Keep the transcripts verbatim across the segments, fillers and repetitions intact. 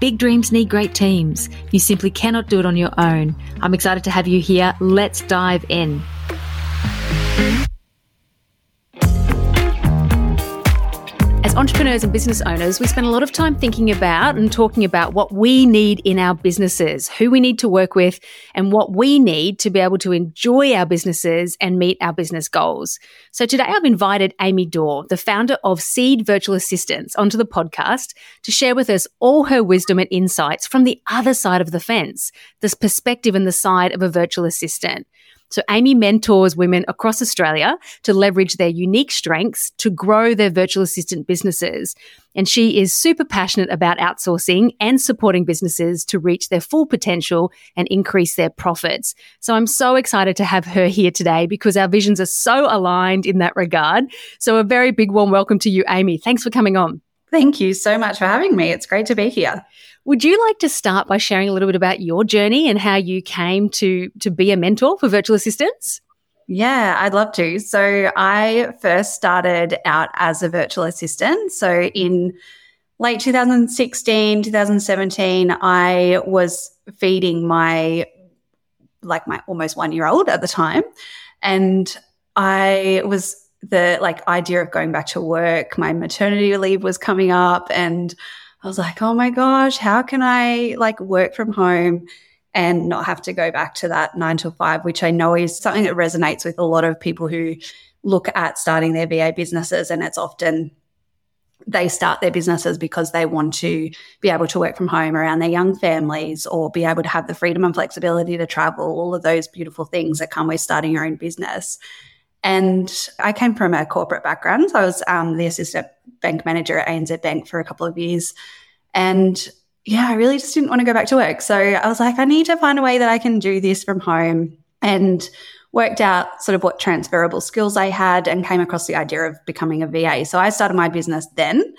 big dreams need great teams. You simply cannot do it on your own. I'm excited to have you here. Let's dive in. As entrepreneurs and business owners, we spend a lot of time thinking about and talking about what we need in our businesses, who we need to work with, and what we need to be able to enjoy our businesses and meet our business goals. So today I've invited Amy Dawe, the founder of Seed Virtual Assistants, onto the podcast to share with us all her wisdom and insights from the other side of the fence, this perspective and the side of a virtual assistant. So Amy mentors women across Australia to leverage their unique strengths to grow their virtual assistant businesses. And she is super passionate about outsourcing and supporting businesses to reach their full potential and increase their profits. So I'm so excited to have her here today because our visions are so aligned in that regard. So a very big warm welcome to you, Amy. Thanks for coming on. Thank you so much for having me. It's great to be here. Would you like to start by sharing a little bit about your journey and how you came to, to be a mentor for virtual assistants? Yeah, I'd love to. So I first started out as a virtual assistant. So in late two thousand sixteen, two thousand seventeen, I was feeding my, like my almost one-year-old at the time. And I was the like idea of going back to work, my maternity leave was coming up and I was like, oh my gosh, how can I like work from home and not have to go back to that nine to five, which I know is something that resonates with a lot of people who look at starting their V A businesses. And it's often they start their businesses because they want to be able to work from home around their young families or be able to have the freedom and flexibility to travel, all of those beautiful things that come with starting your own business. And I came from a corporate background. So I was um, the assistant bank manager at A N Z Bank for a couple of years. And, yeah, I really just didn't want to go back to work. So I was like, I need to find a way that I can do this from home, and worked out sort of what transferable skills I had and came across the idea of becoming a V A. So I started my business then,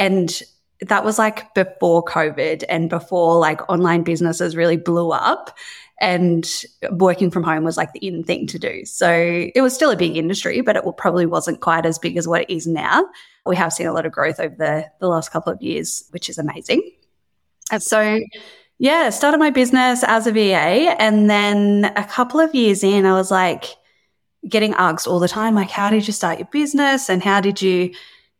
and that was like before COVID and before like online businesses really blew up. And working from home was like the in thing to do. So it was still a big industry, but it probably wasn't quite as big as what it is now. We have seen a lot of growth over the, the last couple of years, which is amazing. And so, yeah, started my business as a V A. And then a couple of years in, I was like getting asked all the time, like, how did you start your business and how did you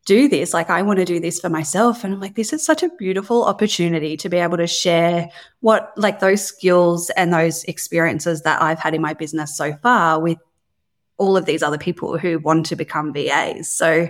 do this? Like, I want to do this for myself. And I'm like, this is such a beautiful opportunity to be able to share what, like those skills and those experiences that I've had in my business so far with all of these other people who want to become V As. So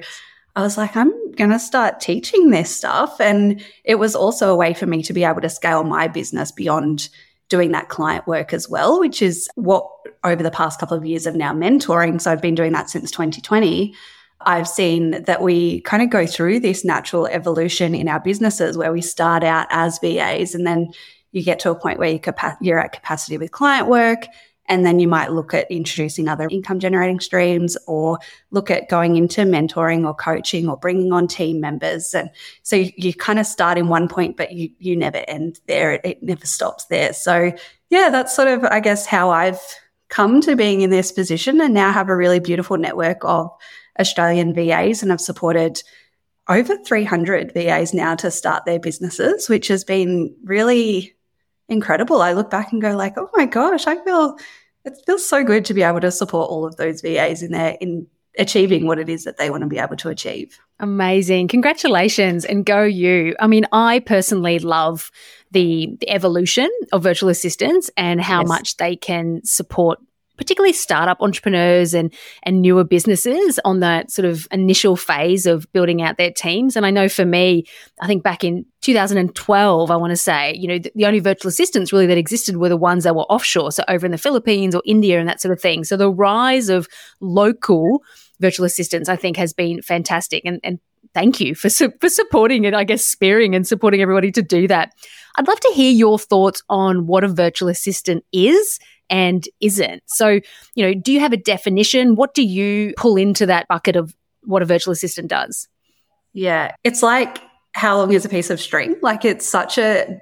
I was like, I'm going to start teaching this stuff. And it was also a way for me to be able to scale my business beyond doing that client work as well, which is what over the past couple of years of now mentoring. So I've been doing that since twenty twenty. I've seen that we kind of go through this natural evolution in our businesses where we start out as V As and then you get to a point where you're at capacity with client work, and then you might look at introducing other income generating streams or look at going into mentoring or coaching or bringing on team members. And so you, you kind of start in one point, but you you never end there. It, it never stops there. So, yeah, that's sort of, I guess, how I've come to being in this position and now have a really beautiful network of Australian V As, and I've supported over three hundred V As now to start their businesses, which has been really incredible. I look back and go like, oh my gosh, I feel it feels so good to be able to support all of those V As in their in achieving what it is that they want to be able to achieve. Amazing. Congratulations and go you. I mean, I personally love the, the evolution of virtual assistants and how yes. much they can support particularly startup entrepreneurs and and newer businesses on that sort of initial phase of building out their teams. And I know for me, I think back in two thousand twelve, I want to say, you know, the, the only virtual assistants really that existed were the ones that were offshore, so over in the Philippines or India and that sort of thing. So the rise of local virtual assistants, I think, has been fantastic. And, and thank you for su- for supporting and I guess spearing and supporting everybody to do that. I'd love to hear your thoughts on what a virtual assistant is and isn't. So, you know, do you have a definition? What do you pull into that bucket of what a virtual assistant does? Yeah, it's like how long is a piece of string? Like it's such a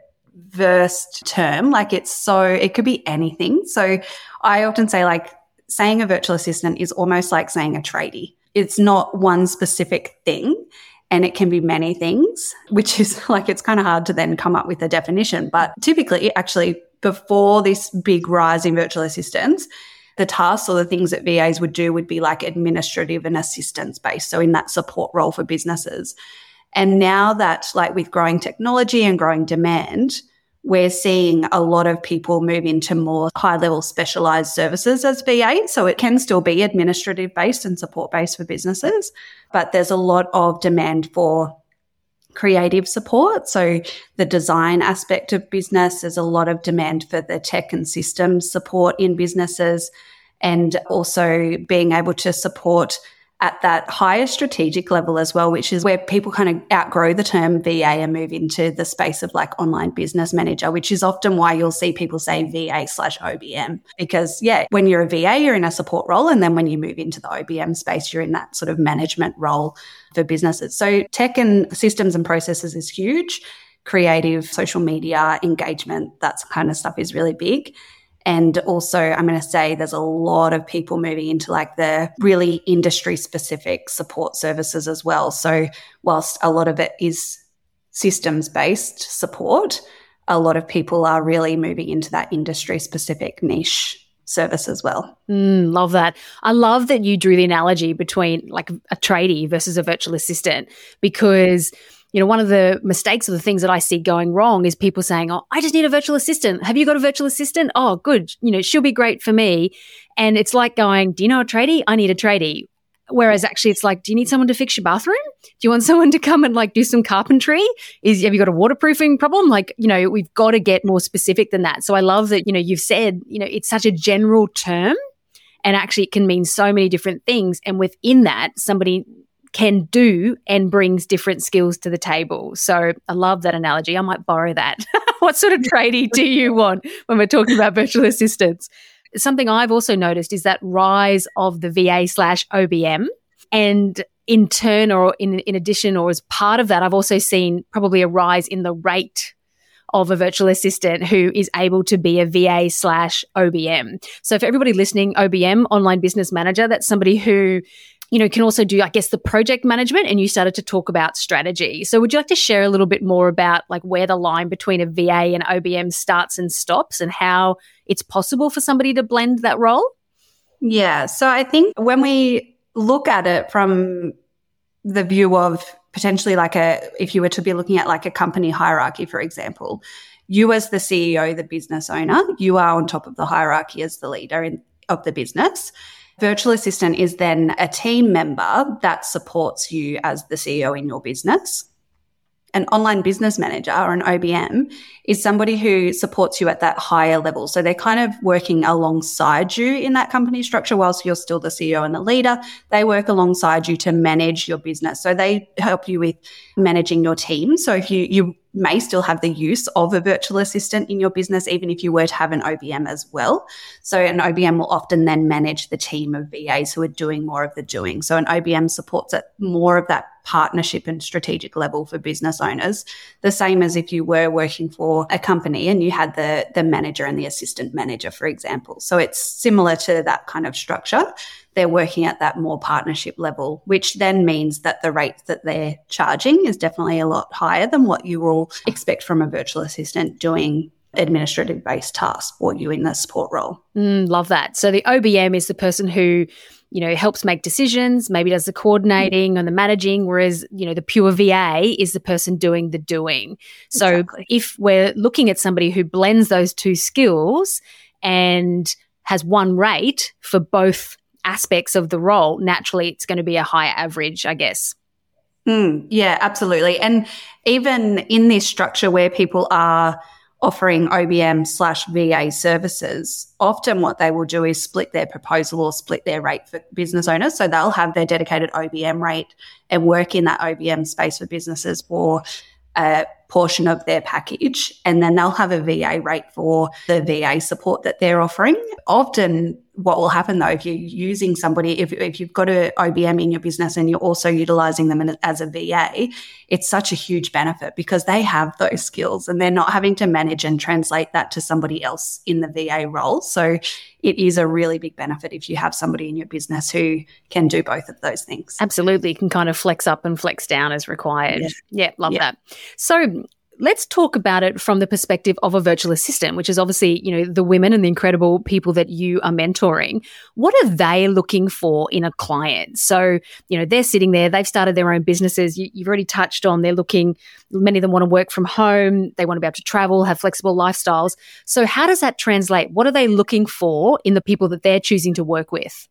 versed term. Like it's so, it could be anything. So I often say like saying a virtual assistant is almost like saying a tradie. It's not one specific thing and it can be many things, which is like it's kind of hard to then come up with a definition. But typically, actually, before this big rise in virtual assistants, the tasks or the things that V As would do would be like administrative and assistance based, so in that support role for businesses. And now that like with growing technology and growing demand, we're seeing a lot of people move into more high-level specialised services as V A. So it can still be administrative-based and support-based for businesses, but there's a lot of demand for creative support. So the design aspect of business, there's a lot of demand for the tech and systems support in businesses, and also being able to support at that higher strategic level as well, which is where people kind of outgrow the term V A and move into the space of like online business manager, which is often why you'll see people say V A slash O B M. Because, yeah, when you're a V A, you're in a support role. And then when you move into the O B M space, you're in that sort of management role for businesses. So tech and systems and processes is huge. Creative, social media, engagement, that kind of stuff is really big. And also, I'm going to say there's a lot of people moving into like the really industry-specific support services as well. So whilst a lot of it is systems-based support, a lot of people are really moving into that industry-specific niche service as well. Mm, love that. I love that you drew the analogy between like a tradie versus a virtual assistant, because you know, one of the mistakes or the things that I see going wrong is people saying, oh, I just need a virtual assistant. Have you got a virtual assistant? Oh, good. You know, she'll be great for me. And it's like going, do you know a tradie? I need a tradie. Whereas actually it's like, do you need someone to fix your bathroom? Do you want someone to come and like do some carpentry? Is, have you got a waterproofing problem? Like, you know, we've got to get more specific than that. So I love that, you know, you've said, you know, it's such a general term and actually it can mean so many different things. And within that, somebody can do and brings different skills to the table. So I love that analogy. I might borrow that. What sort of tradie do you want when we're talking about virtual assistants? Something I've also noticed is that rise of the V A slash O B M, and in turn or in, in addition or as part of that, I've also seen probably a rise in the rate of a virtual assistant who is able to be a V A slash O B M. So for everybody listening, O B M, online business manager, that's somebody who you know, can also do, I guess, the project management, and you started to talk about strategy. So would you like to share a little bit more about like where the line between a V A and O B M starts and stops and how it's possible for somebody to blend that role? Yeah. So I think when we look at it from the view of potentially like a, if you were to be looking at like a company hierarchy, for example, you as the C E O, the business owner, you are on top of the hierarchy as the leader in, of the business. Virtual assistant is then a team member that supports you as the C E O in your business. An online business manager or an O B M is somebody who supports you at that higher level. So they're kind of working alongside you in that company structure whilst you're still the C E O and the leader. They work alongside you to manage your business. So they help you with managing your team. So if you, you may still have the use of a virtual assistant in your business, even if you were to have an O B M as well. So an O B M will often then manage the team of V As who are doing more of the doing. So an O B M supports at more of that partnership and strategic level for business owners, the same as if you were working for a company and you had the, the manager and the assistant manager, for example. So it's similar to that kind of structure. They're working at that more partnership level, which then means that the rate that they're charging is definitely a lot higher than what you will expect from a virtual assistant doing administrative-based tasks or you in the support role. Mm, love that. So the O B M is the person who, you know, helps make decisions, maybe does the coordinating and the managing, whereas, you know, the pure V A is the person doing the doing. So exactly. If we're looking at somebody who blends those two skills and has one rate for both aspects of the role, naturally it's going to be a higher average, I guess. Mm, yeah, absolutely. And even in this structure where people are offering O B M slash V A services, often what they will do is split their proposal or split their rate for business owners. So they'll have their dedicated O B M rate and work in that O B M space for businesses for a portion of their package, and then they'll have a V A rate for the V A support that they're offering. Often what will happen though, if you're using somebody, if, if you've got an O B M in your business and you're also utilising them in, as a V A, it's such a huge benefit because they have those skills and they're not having to manage and translate that to somebody else in the V A role. So it is a really big benefit if you have somebody in your business who can do both of those things. Absolutely. You can kind of flex up and flex down as required. Yeah, yeah love yeah. that. So let's talk about it from the perspective of a virtual assistant, which is obviously, you know, the women and the incredible people that you are mentoring. What are they looking for in a client? So, you know, they're sitting there, they've started their own businesses. You, you've already touched on they're looking, many of them want to work from home. They want to be able to travel, have flexible lifestyles. So how does that translate? What are they looking for in the people that they're choosing to work with?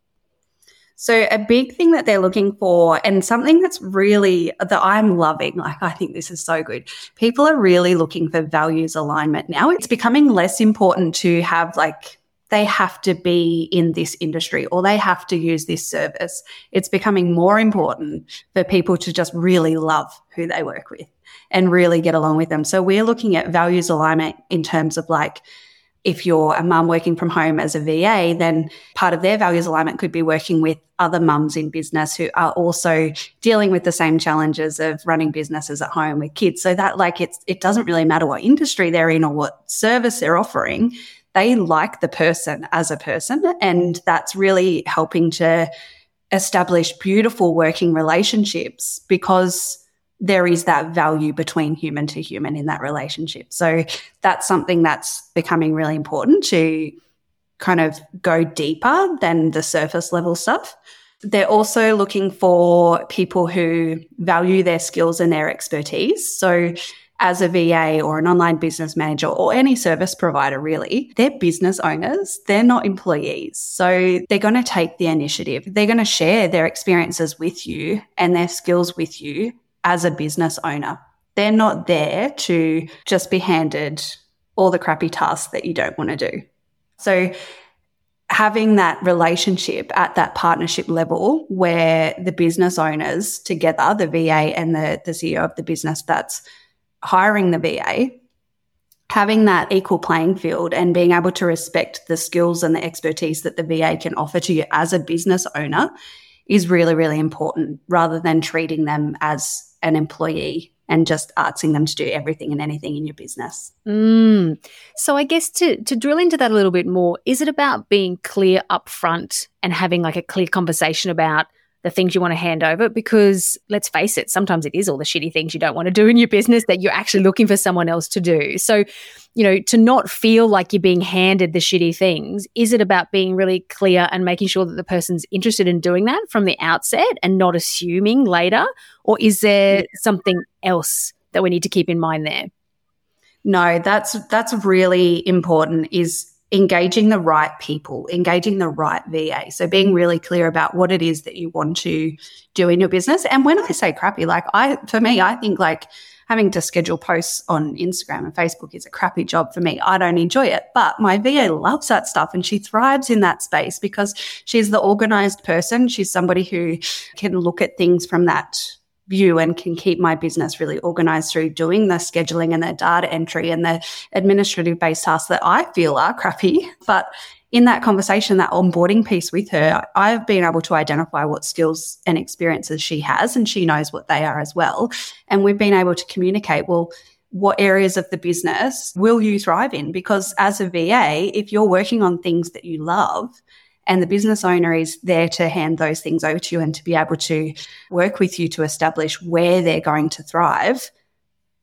So a big thing that they're looking for, and something that's really, that I'm loving, like I think this is so good, people are really looking for values alignment now. It's becoming less important to have like, they have to be in this industry or they have to use this service. It's becoming more important for people to just really love who they work with and really get along with them. So we're looking at values alignment in terms of like, if you're a mum working from home as a V A, then part of their values alignment could be working with other mums in business who are also dealing with the same challenges of running businesses at home with kids. So that like it's it doesn't really matter what industry they're in or what service they're offering. They like the person as a person, and that's really helping to establish beautiful working relationships because there is that value between human to human in that relationship. So that's something that's becoming really important to kind of go deeper than the surface level stuff. They're also looking for people who value their skills and their expertise. So as a V A or an online business manager or any service provider really, they're business owners, they're not employees. So they're going to take the initiative. They're going to share their experiences with you and their skills with you as a business owner. They're not there to just be handed all the crappy tasks that you don't want to do. So having that relationship at that partnership level where the business owners together, the V A and the, the C E O of the business that's hiring the V A, having that equal playing field and being able to respect the skills and the expertise that the V A can offer to you as a business owner is really, really important, rather than treating them as an employee and just asking them to do everything and anything in your business. Mm. So I guess to to drill into that a little bit more, is it about being clear upfront and having like a clear conversation about the things you want to hand over? Because let's face it, sometimes it is all the shitty things you don't want to do in your business that you're actually looking for someone else to do. So, you know, to not feel like you're being handed the shitty things, is it about being really clear and making sure that the person's interested in doing that from the outset and not assuming later? Or is there something else that we need to keep in mind there? No, that's that's really important, is engaging the right people, engaging the right V A. So being really clear about what it is that you want to do in your business. And when I say crappy, like I, for me, I think like having to schedule posts on Instagram and Facebook is a crappy job for me. I don't enjoy it, but my V A loves that stuff and she thrives in that space because she's the organized person. She's somebody who can look at things from that view and can keep my business really organized through doing the scheduling and the data entry and the administrative-based tasks that I feel are crappy. But in that conversation, that onboarding piece with her, I've been able to identify what skills and experiences she has, and she knows what they are as well. And we've been able to communicate, well, what areas of the business will you thrive in? Because as a V A, if you're working on things that you love, and the business owner is there to hand those things over to you and to be able to work with you to establish where they're going to thrive,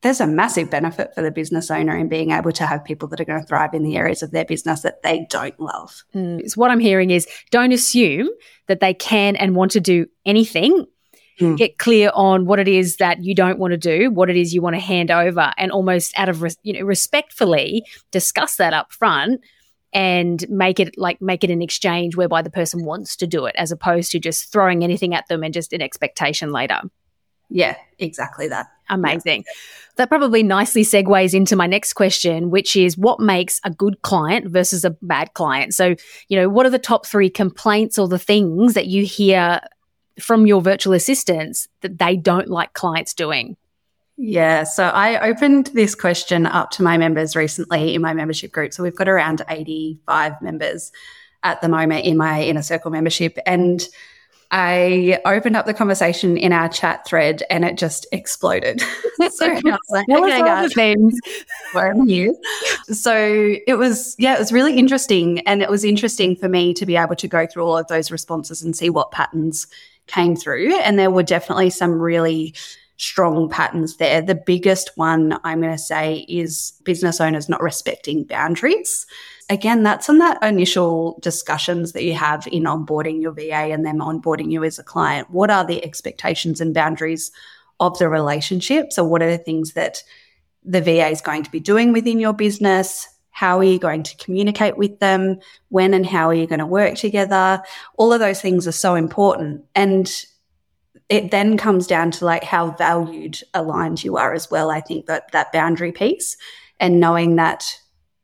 there's a massive benefit for the business owner in being able to have people that are going to thrive in the areas of their business that they don't love. Mm. So what I'm hearing is don't assume that they can and want to do anything. Mm. Get clear on what it is that you don't want to do, what it is you want to hand over, and almost out of re- you know, respectfully discuss that up front and make it like make it an exchange whereby the person wants to do it as opposed to just throwing anything at them and just an expectation later. Yeah, exactly that. Amazing. Yeah. That probably nicely segues into my next question, which is what makes a good client versus a bad client? So, you know, what are the top three complaints or the things that you hear from your virtual assistants that they don't like clients doing? Yeah, so I opened this question up to my members recently in my membership group. So we've got around eighty-five members at the moment in my Inner Circle membership. And I opened up the conversation in our chat thread and it just exploded. So I was like, okay, guys, names, where are you? So it was, yeah, it was really interesting. And it was interesting for me to be able to go through all of those responses and see what patterns came through. And there were definitely some really strong patterns there. The biggest one I'm going to say is business owners not respecting boundaries. Again, that's on that initial discussions that you have in onboarding your V A and them onboarding you as a client. What are the expectations and boundaries of the relationship? So what are the things that the V A is going to be doing within your business? How are you going to communicate with them? When and how are you going to work together? All of those things are so important. And it then comes down to like how valued aligned you are as well. I think that that boundary piece and knowing that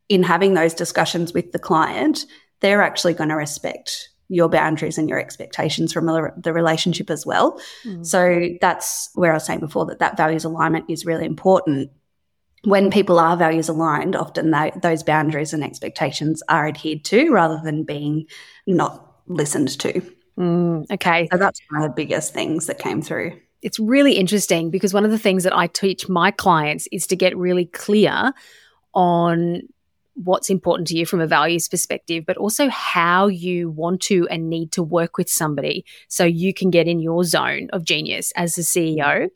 in having those discussions with the client, they're actually going to respect your boundaries and your expectations from the relationship as well. Mm. So that's where I was saying before that that values alignment is really important. When people are values aligned, often they, those boundaries and expectations are adhered to rather than being not listened to. Mm, okay. So that's one of the biggest things that came through. It's really interesting because one of the things that I teach my clients is to get really clear on what's important to you from a values perspective, but also how you want to and need to work with somebody so you can get in your zone of genius as a C E O.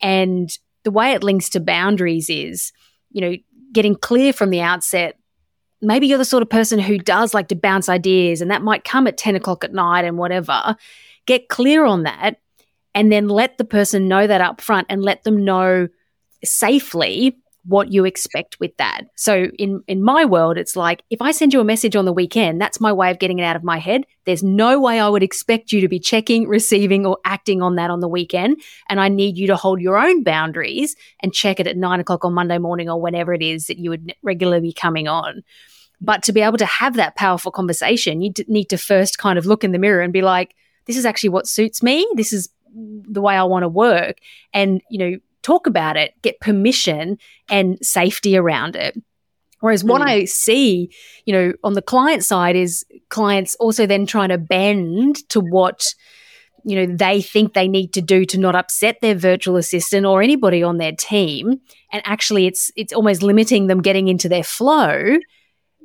And the way it links to boundaries is, you know, getting clear from the outset. Maybe you're the sort of person who does like to bounce ideas and that might come at ten o'clock at night and whatever. Get clear on that and then let the person know that up front and let them know safely what you expect with that. So in, in my world, it's like if I send you a message on the weekend, that's my way of getting it out of my head. There's no way I would expect you to be checking, receiving or acting on that on the weekend. And I need you to hold your own boundaries and check it at nine o'clock on Monday morning or whenever it is that you would regularly be coming on. But to be able to have that powerful conversation, you need to first kind of look in the mirror and be like, this is actually what suits me. This is the way I want to work. And, you know, talk about it, get permission and safety around it. Whereas what mm. I see, you know, on the client side is clients also then trying to bend to what, you know, they think they need to do to not upset their virtual assistant or anybody on their team. And actually it's it's almost limiting them getting into their flow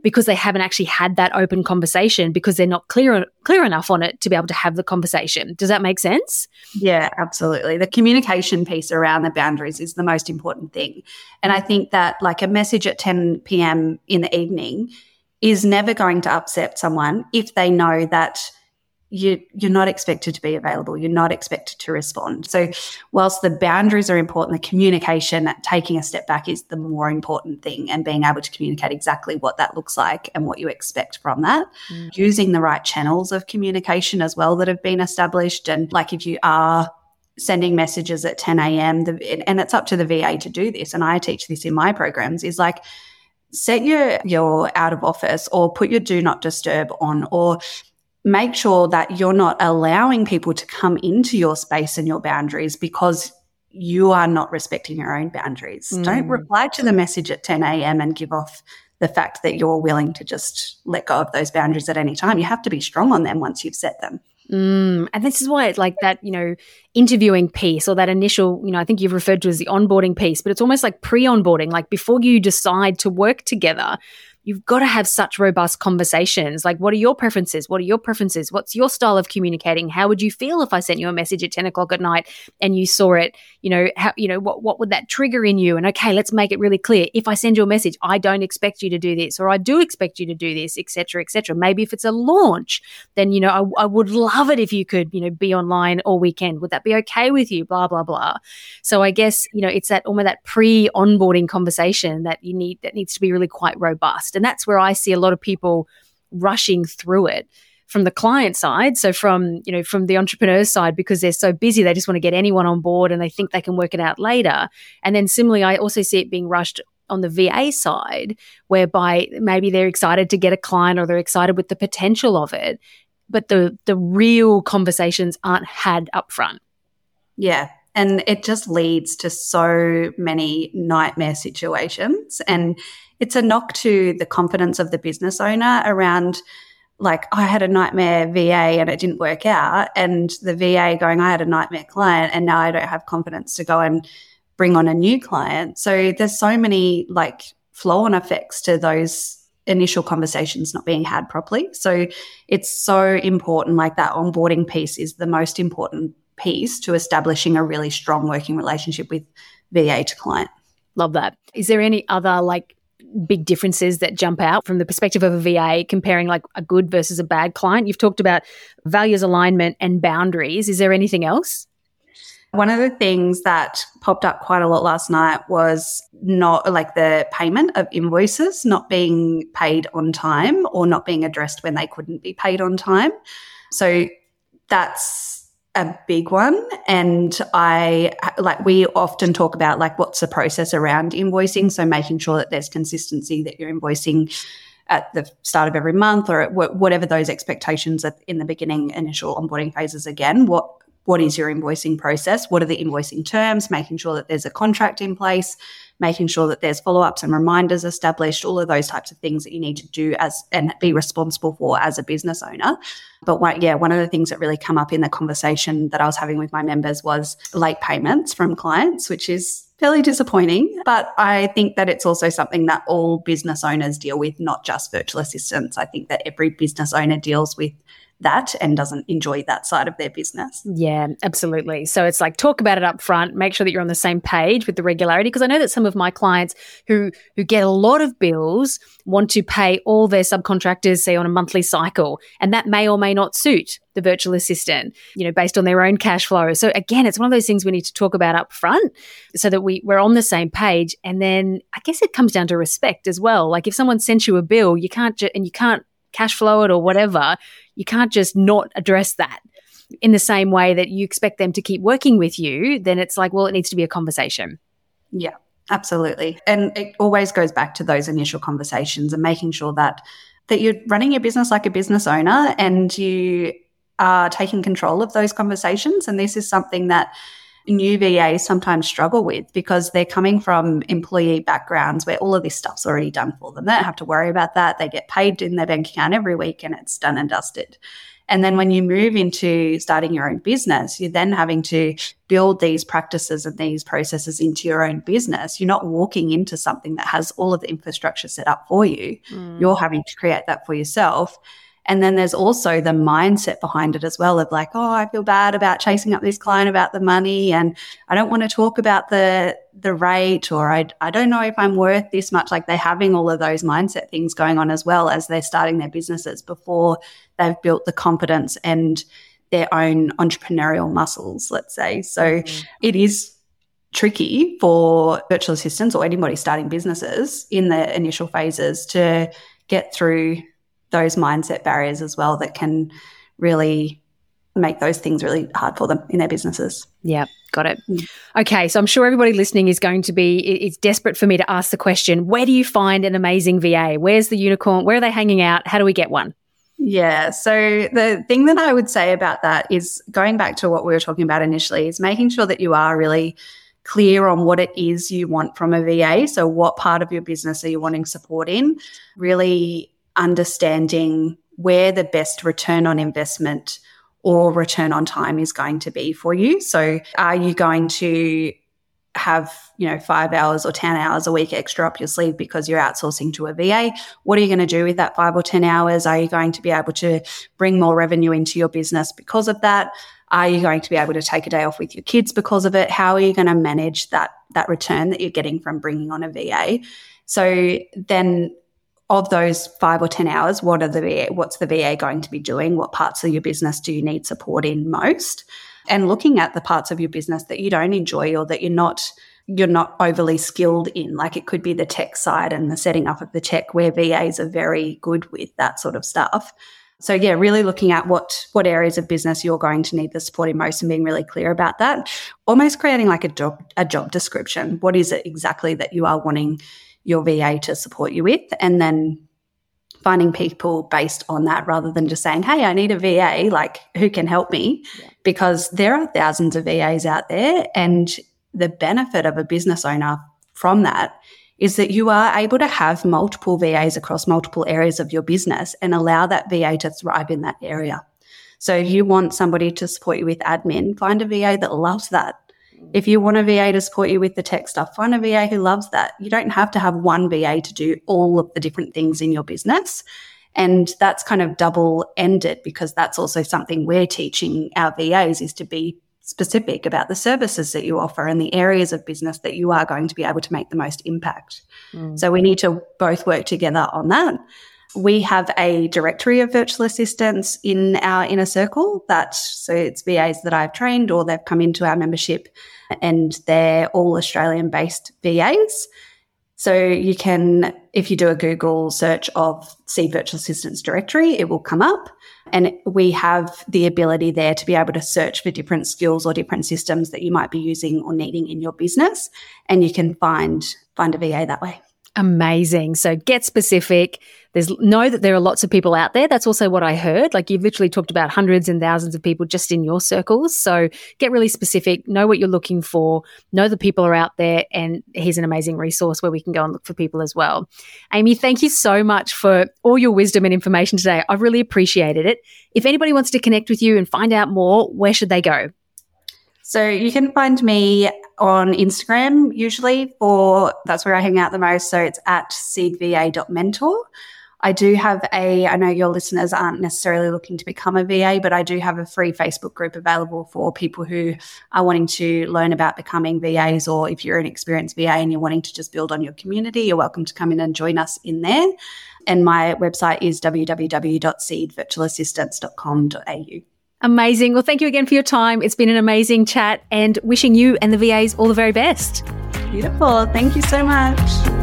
because they haven't actually had that open conversation because they're not clear clear enough on it to be able to have the conversation. Does that make sense? Yeah, absolutely. The communication piece around the boundaries is the most important thing. And I think that like a message at ten p.m. in the evening is never going to upset someone if they know that you, you're not expected to be available, you're not expected to respond. So whilst the boundaries are important, the communication, taking a step back is the more important thing and being able to communicate exactly what that looks like and what you expect from that, mm. using the right channels of communication as well that have been established. And like if you are sending messages at ten a.m., the, and it's up to the V A to do this, and I teach this in my programs, is like, set your, your out of office or put your do not disturb on, or make sure that you're not allowing people to come into your space and your boundaries because you are not respecting your own boundaries. Mm. Don't reply to the message at ten a.m. and give off the fact that you're willing to just let go of those boundaries at any time. You have to be strong on them once you've set them. Mm. And this is why it's like that, you know, interviewing piece or that initial, you know, I think you've referred to as the onboarding piece, but it's almost like pre-onboarding, like before you decide to work together. You've got to have such robust conversations. Like, what are your preferences? What are your preferences? What's your style of communicating? How would you feel if I sent you a message at ten o'clock at night and you saw it? You know, how, you know, what what would that trigger in you? And okay, let's make it really clear. If I send you a message, I don't expect you to do this, or I do expect you to do this, et cetera, et cetera. Maybe if it's a launch, then, you know, I, I would love it if you could, you know, be online all weekend. Would that be okay with you? Blah, blah, blah. So I guess, you know, it's that almost that pre-onboarding conversation that you need, that needs to be really quite robust. And that's where I see a lot of people rushing through it from the client side. So from, you know, from the entrepreneur side, because they're so busy, they just want to get anyone on board and they think they can work it out later. And then similarly, I also see it being rushed on the V A side, whereby maybe they're excited to get a client or they're excited with the potential of it, but the the real conversations aren't had up front. Yeah. And it just leads to so many nightmare situations. And it's a knock to the confidence of the business owner around, like, I had a nightmare V A and it didn't work out, and the V A going, I had a nightmare client and now I don't have confidence to go and bring on a new client. So there's so many like flow-on effects to those initial conversations not being had properly. So it's so important, like that onboarding piece is the most important piece to establishing a really strong working relationship with V A to client. Love that. Is there any other like big differences that jump out from the perspective of a V A comparing like a good versus a bad client? You've talked about values alignment and boundaries. Is there anything else? One of the things that popped up quite a lot last night was not like the payment of invoices not being paid on time or not being addressed when they couldn't be paid on time. So that's a big one. And I like, we often talk about like what's the process around invoicing. So making sure that there's consistency, that you're invoicing at the start of every month or at w- whatever those expectations are in the beginning, initial onboarding phases. Again, what, what is your invoicing process? What are the invoicing terms? Making sure that there's a contract in place, making sure that there's follow-ups and reminders established, all of those types of things that you need to do as and be responsible for as a business owner. But one, yeah, one of the things that really come up in the conversation that I was having with my members was late payments from clients, which is fairly disappointing. But I think that it's also something that all business owners deal with, not just virtual assistants. I think that every business owner deals with that and doesn't enjoy that side of their business. Yeah, absolutely. So it's like talk about it up front, make sure that you're on the same page with the regularity, because I know that some of my clients who who get a lot of bills want to pay all their subcontractors, say, on a monthly cycle, and that may or may not suit the virtual assistant, you know, based on their own cash flow. So again, it's one of those things we need to talk about up front so that we, we're on the same page. And then I guess it comes down to respect as well. Like if someone sent you a bill, you can't ju- and you can't cash flow it or whatever, you can't just not address that in the same way that you expect them to keep working with you. Then it's like, well, it needs to be a conversation. Yeah, absolutely. And it always goes back to those initial conversations and making sure that that you're running your business like a business owner and you are taking control of those conversations. And this is something that new V As sometimes struggle with because they're coming from employee backgrounds where all of this stuff's already done for them. They don't have to worry about that. They get paid in their bank account every week and it's done and dusted. And then when you move into starting your own business, you're then having to build these practices and these processes into your own business. You're not walking into something that has all of the infrastructure set up for you. Mm. You're having to create that for yourself. And then there's also the mindset behind it as well of like, oh, I feel bad about chasing up this client about the money and I don't want to talk about the the rate, or I, I don't know if I'm worth this much. Like they're having all of those mindset things going on as well as they're starting their businesses before they've built the confidence and their own entrepreneurial muscles, let's say. So mm-hmm. It is tricky for virtual assistants or anybody starting businesses in the initial phases to get through those mindset barriers as well that can really make those things really hard for them in their businesses. Yeah, got it. Mm. Okay, so I'm sure everybody listening is going to be, it's desperate for me to ask the question, where do you find an amazing V A? Where's the unicorn? Where are they hanging out? How do we get one? Yeah, so the thing that I would say about that is going back to what we were talking about initially is making sure that you are really clear on what it is you want from a V A. So what part of your business are you wanting support in? Really understanding where the best return on investment or return on time is going to be for you. So are you going to have, you know, five hours or ten hours a week extra up your sleeve because you're outsourcing to a V A? What are you going to do with that five or ten hours? Are you going to be able to bring more revenue into your business because of that? Are you going to be able to take a day off with your kids because of it? How are you going to manage that, that return that you're getting from bringing on a V A? So then of those five or ten hours, what are the V A, what's the V A going to be doing? What parts of your business do you need support in most? And looking at the parts of your business that you don't enjoy or that you're not you're not overly skilled in, like it could be the tech side and the setting up of the tech where V As are very good with that sort of stuff. So, yeah, really looking at what what areas of business you're going to need the support in most and being really clear about that, almost creating like a job a job description. What is it exactly that you are wanting your V A to support you with? And then finding people based on that rather than just saying, hey, I need a V A, like who can help me? Yeah. Because there are thousands of V As out there, and the benefit of a business owner from that is that you are able to have multiple V As across multiple areas of your business and allow that V A to thrive in that area. So if you want somebody to support you with admin, find a V A that loves that. If you want a V A to support you with the tech stuff, find a V A who loves that. You don't have to have one V A to do all of the different things in your business. And that's kind of double-ended, because that's also something we're teaching our V As, is to be specific about the services that you offer and the areas of business that you are going to be able to make the most impact. Mm. So we need to both work together on that. We have a directory of virtual assistants in our inner circle, that so it's V As that I've trained or they've come into our membership, and they're all Australian-based V As. So you can, if you do a Google search of Seed Virtual Assistants directory, it will come up, and we have the ability there to be able to search for different skills or different systems that you might be using or needing in your business, and you can find find a V A that way. Amazing. So get specific. There's know that there are lots of people out there. That's also what I heard. Like, you've literally talked about hundreds and thousands of people just in your circles. So get really specific, know what you're looking for, know the people are out there, and here's an amazing resource where we can go and look for people as well. Amy, thank you so much for all your wisdom and information today. I really appreciated it. If anybody wants to connect with you and find out more, where should they go? So you can find me on Instagram usually, or that's where I hang out the most. So it's at seed v a dot mentor. I do have a, I know your listeners aren't necessarily looking to become a V A, but I do have a free Facebook group available for people who are wanting to learn about becoming V As, or if you're an experienced V A and you're wanting to just build on your community, you're welcome to come in and join us in there. And my website is w w w dot seed virtual assistants dot com dot a u. Amazing. Well, thank you again for your time. It's been an amazing chat, and wishing you and the V As all the very best. Beautiful. Thank you so much.